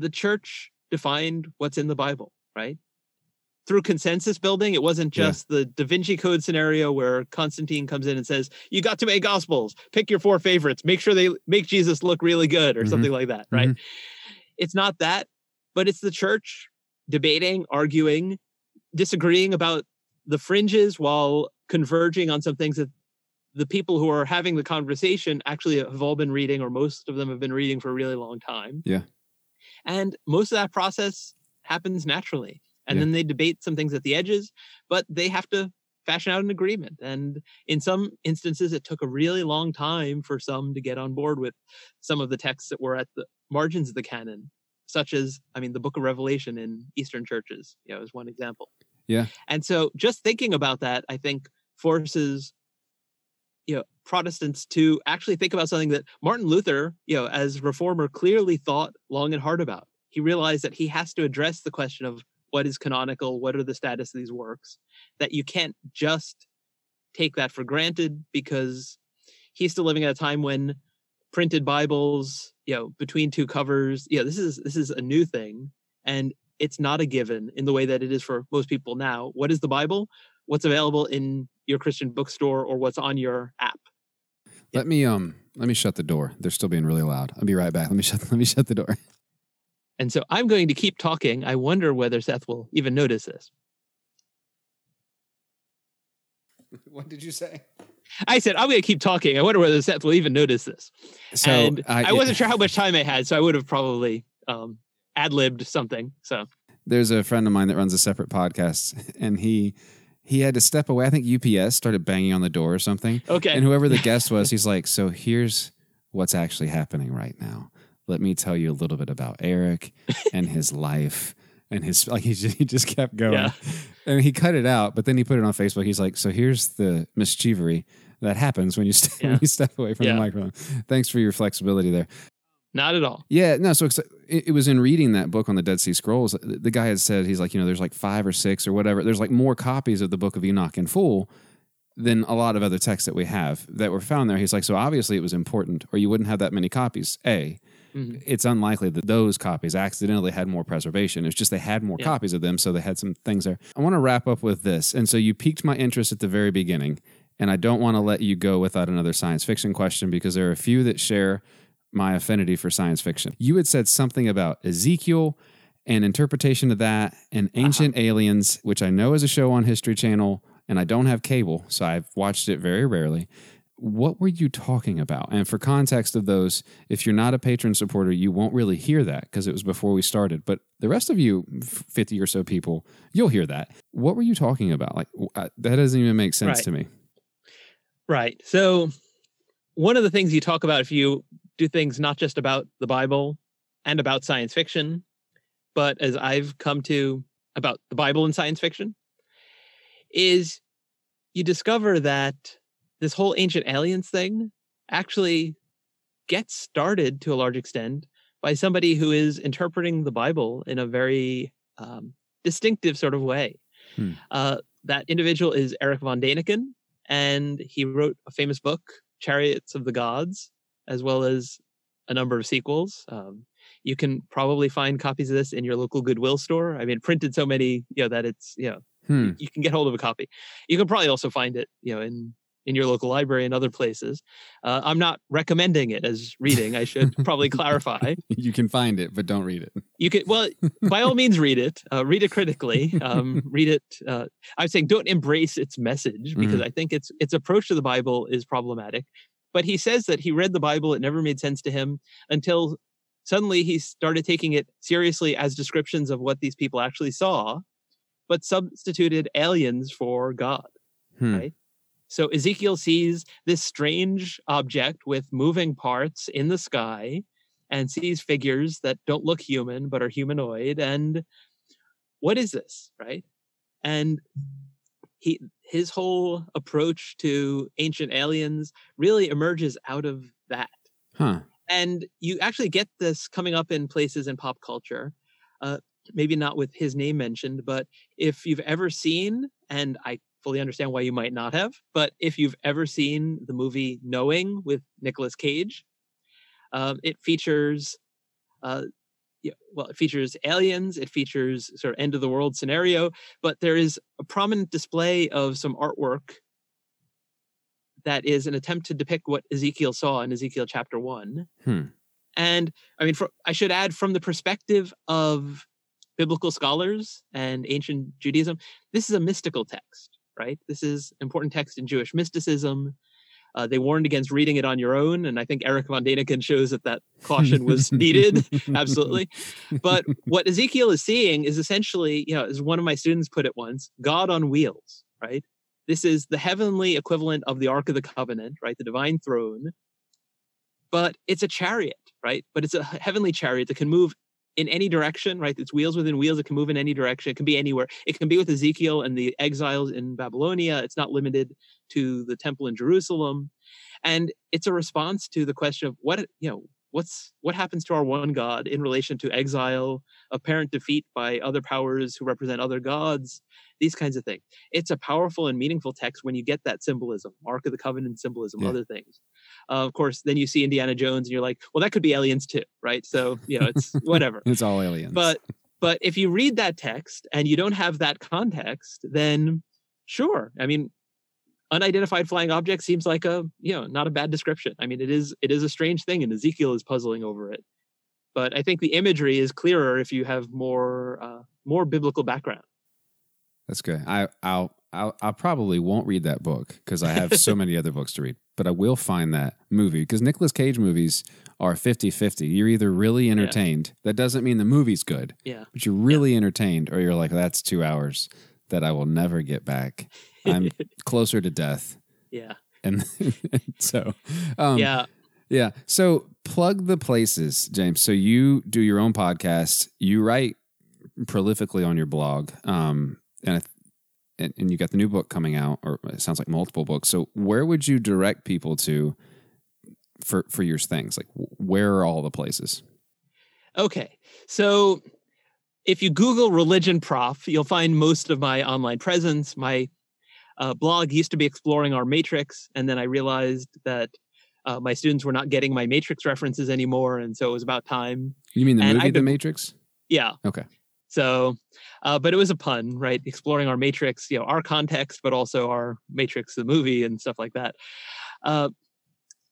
the church defined what's in the Bible, right? Through consensus building, it wasn't just the Da Vinci Code scenario where Constantine comes in and says, you got too many gospels, pick your 4 favorites, make sure they make Jesus look really good or something like that, right? It's not that, but it's the church debating, arguing, disagreeing about the fringes while converging on some things that the people who are having the conversation actually have all been reading, or most of them have been reading for a really long time. Yeah. And most of that process happens naturally. And then they debate some things at the edges, but they have to fashion out an agreement. And in some instances, it took a really long time for some to get on board with some of the texts that were at the margins of the canon, such as, the Book of Revelation in Eastern churches, is one example. Yeah. And so just thinking about that, I think forces Protestants to actually think about something that Martin Luther, as reformer, clearly thought long and hard about. He realized that he has to address the question of what is canonical, what are the status of these works, that you can't just take that for granted because he's still living at a time when printed Bibles, between two covers, this is a new thing, and it's not a given in the way that it is for most people now. What is the Bible? What's available in your Christian bookstore or what's on your app? Let me shut the door. They're still being really loud. I'll be right back. Let me shut the door. And so I'm going to keep talking. I wonder whether Seth will even notice this. What did you say? I said, I'm going to keep talking. I wonder whether Seth will even notice this. So and I wasn't sure how much time I had, so I would have probably ad-libbed something. So there's a friend of mine that runs a separate podcast, and he had to step away. I think UPS started banging on the door or something. Okay. And whoever the guest was, he's like, so here's what's actually happening right now. Let me tell you a little bit about Eric and his life. And his, like, he just kept going. Yeah. And he cut it out, but then he put it on Facebook. He's like, so here's the mischievery that happens when you, when you step away from the microphone. Thanks for your flexibility there. Not at all. Yeah, no, so it was in reading that book on the Dead Sea Scrolls, the guy had said, he's like, there's like 5 or 6 or whatever. There's like more copies of the Book of Enoch in full than a lot of other texts that we have that were found there. He's like, so obviously it was important, or you wouldn't have that many copies, A. Mm-hmm. It's unlikely that those copies accidentally had more preservation. It's just they had more copies of them, so they had some things there. I want to wrap up with this. And so you piqued my interest at the very beginning, and I don't want to let you go without another science fiction question because there are a few that share my affinity for science fiction. You had said something about Ezekiel and interpretation of that and Ancient Aliens, which I know is a show on History Channel, and I don't have cable, so I've watched it very rarely. What were you talking about? And for context of those, if you're not a patron supporter, you won't really hear that because it was before we started. But the rest of you, 50 or so people, you'll hear that. What were you talking about? Like, that doesn't even make sense to me. Right. So one of the things you talk about if you do things not just about the Bible and about science fiction, but as I've come to about the Bible and science fiction, is you discover that this whole ancient aliens thing actually gets started to a large extent by somebody who is interpreting the Bible in a very distinctive sort of way. Hmm. That individual is Eric von Däniken, and he wrote a famous book, Chariots of the Gods, as well as a number of sequels. You can probably find copies of this in your local Goodwill store. I mean, printed so many, that it's, you can get hold of a copy. You can probably also find it, in your local library and other places. I'm not recommending it as reading. I should probably clarify. You can find it, but don't read it. You can, by all means, read it. Read it critically. Read it. I'm saying don't embrace its message because I think its approach to the Bible is problematic. But he says that he read the Bible. It never made sense to him until suddenly he started taking it seriously as descriptions of what these people actually saw, but substituted aliens for God. Hmm. Right? So Ezekiel sees this strange object with moving parts in the sky and sees figures that don't look human but are humanoid. And what is this, right? And his whole approach to ancient aliens really emerges out of that. Huh. And you actually get this coming up in places in pop culture. Maybe not with his name mentioned, but if you've ever seen, and I fully understand why you might not have, but if you've ever seen the movie Knowing with Nicolas Cage, it features aliens, it features sort of end of the world scenario, but there is a prominent display of some artwork that is an attempt to depict what Ezekiel saw in Ezekiel chapter 1. Hmm. And I mean, I should add, from the perspective of biblical scholars and ancient Judaism, this is a mystical text. Right? This is an important text in Jewish mysticism. They warned against reading it on your own, and I think Eric von Däniken shows that caution was needed, absolutely. But what Ezekiel is seeing is essentially, as one of my students put it once, God on wheels, right? This is the heavenly equivalent of the Ark of the Covenant, right? The divine throne. But it's a chariot, right? But it's a heavenly chariot that can move in any direction, right? It's wheels within wheels. It can move in any direction. It can be anywhere. It can be with Ezekiel and the exiles in Babylonia. It's not limited to the temple in Jerusalem. And it's a response to the question of what happens to our one God in relation to exile, apparent defeat by other powers who represent other gods, these kinds of things. It's a powerful and meaningful text when you get that symbolism, Ark of the Covenant symbolism, other things. Of course, then you see Indiana Jones and you're like, well, that could be aliens too, right? So, you know, it's whatever. It's all aliens. But if you read that text and you don't have that context, then sure. I mean, unidentified flying object seems like a, you know, not a bad description. I mean, it is a strange thing, and Ezekiel is puzzling over it. But I think the imagery is clearer if you have more biblical background. That's good. I probably won't read that book because I have so many other books to read, but I will find that movie, because Nicolas Cage movies are 50-50. You're either really entertained. Yeah. That doesn't mean the movie's good, but you're really entertained, or you're like, that's 2 hours that I will never get back. I'm closer to death. Yeah. And so, yeah. So plug the places, James. So you do your own podcast. You write prolifically on your blog. And you got the new book coming out, or it sounds like multiple books. So where would you direct people to for your things? Like, where are all the places? Okay. So if you Google religion prof, you'll find most of my online presence. My blog used to be exploring our matrix. And then I realized that my students were not getting my matrix references anymore. And so it was about time. You mean the movie The Matrix? Yeah. Okay. So, but it was a pun, right? Exploring our matrix, you know, our context, but also our matrix, the movie, and stuff like that. I've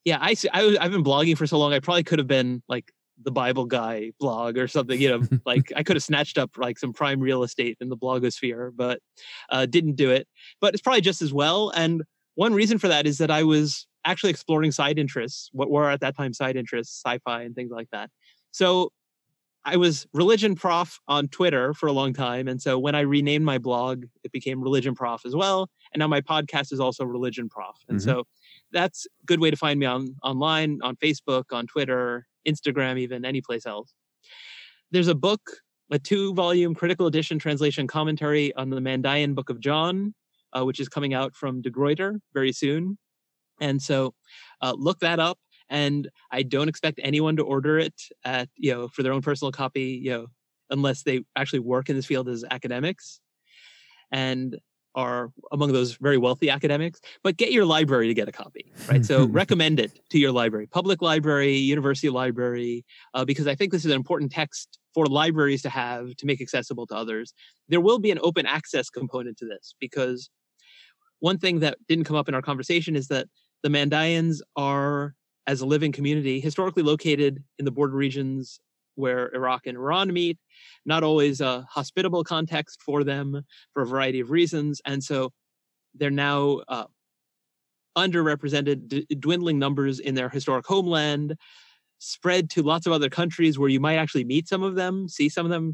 been blogging for so long. I probably could have been like the Bible guy blog or something, you know, like I could have snatched up like some prime real estate in the blogosphere, but didn't do it. But it's probably just as well. And one reason for that is that I was actually exploring side interests, what were at that time side interests, sci-fi and things like that. So I was Religion Prof on Twitter for a long time. And so when I renamed my blog, it became Religion Prof as well. And now my podcast is also Religion Prof. And so that's a good way to find me online, on Facebook, on Twitter, Instagram, even any place else. There's a book, a 2-volume critical edition translation commentary on the Mandaean Book of John, which is coming out from De Gruyter very soon. And so look that up. And I don't expect anyone to order it at, you know, for their own personal copy, you know, unless they actually work in this field as academics and are among those very wealthy academics. But get your library to get a copy, right? So recommend it to your library, public library, university library, because I think this is an important text for libraries to have to make accessible to others. There will be an open access component to this, because one thing that didn't come up in our conversation is that the Mandaeans are, as a living community, historically located in the border regions where Iraq and Iran meet, not always a hospitable context for them for a variety of reasons. And so they're now underrepresented, dwindling numbers in their historic homeland, spread to lots of other countries where you might actually meet some of them, see some of them,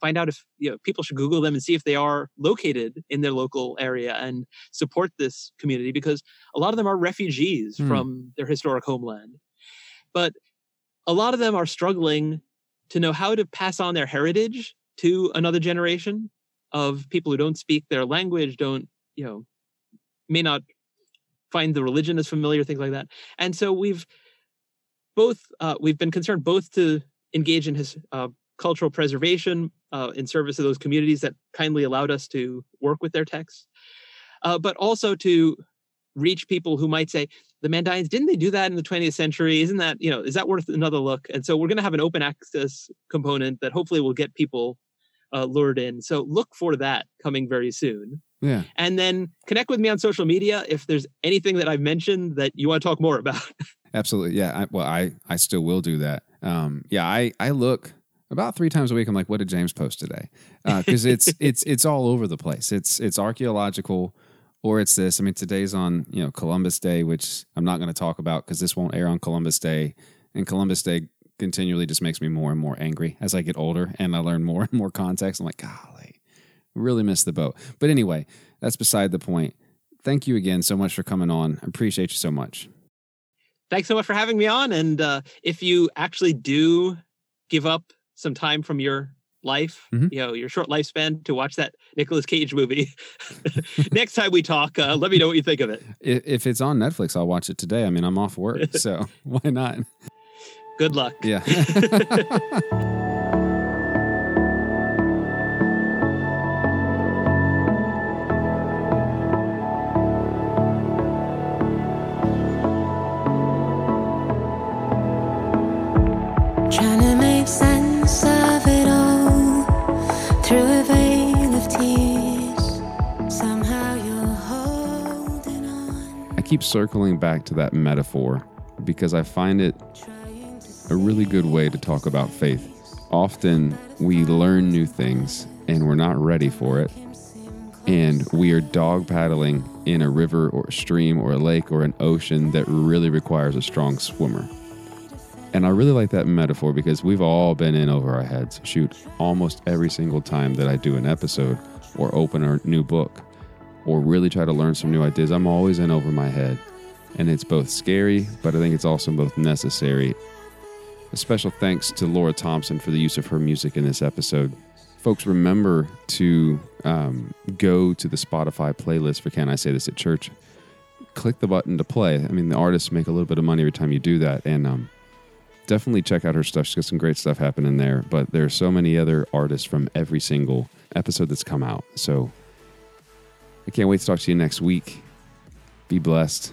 find out if, you know, people should Google them and see if they are located in their local area, and support this community, because a lot of them are refugees from their historic homeland. But a lot of them are struggling to know how to pass on their heritage to another generation of people who don't speak their language, may not find the religion as familiar, things like that. And so we've been concerned both to engage in his cultural preservation in service of those communities that kindly allowed us to work with their texts, but also to reach people who might say, the Mandaeans, didn't they do that in the 20th century? Isn't that, you know, is that worth another look? And so we're going to have an open access component that hopefully will get people lured in. So look for that coming very soon. Yeah. And then connect with me on social media if there's anything that I've mentioned that you want to talk more about. Absolutely. Yeah. I still will do that. I look about 3 times a week. I'm like, what did James post today? Because it's all over the place. It's archaeological, or it's this. I mean, today's on, you know, Columbus Day, which I'm not going to talk about because this won't air on Columbus Day. And Columbus Day continually just makes me more and more angry as I get older and I learn more and more context. I'm like, golly, really missed the boat. But anyway, that's beside the point. Thank you again so much for coming on. I appreciate you so much. Thanks so much for having me on. And if you actually do give up some time from your life, you know, your short lifespan to watch that Nicolas Cage movie, next time we talk, let me know what you think of it. If it's on Netflix, I'll watch it today. I mean, I'm off work, so why not? Good luck. Yeah. keep circling back to that metaphor because I find it a really good way to talk about faith. Often we learn new things and we're not ready for it. And we are dog paddling in a river or a stream or a lake or an ocean that really requires a strong swimmer. And I really like that metaphor because we've all been in over our heads. Shoot, almost every single time that I do an episode or open a new book or really try to learn some new ideas, I'm always in over my head. And it's both scary, but I think it's also both necessary. A special thanks to Laura Thompson for the use of her music in this episode. Folks, remember to go to the Spotify playlist for Can I Say This at Church. Click the button to play. I mean, the artists make a little bit of money every time you do that. And definitely check out her stuff. She's got some great stuff happening there. But there are so many other artists from every single episode that's come out. So I can't wait to talk to you next week. Be blessed.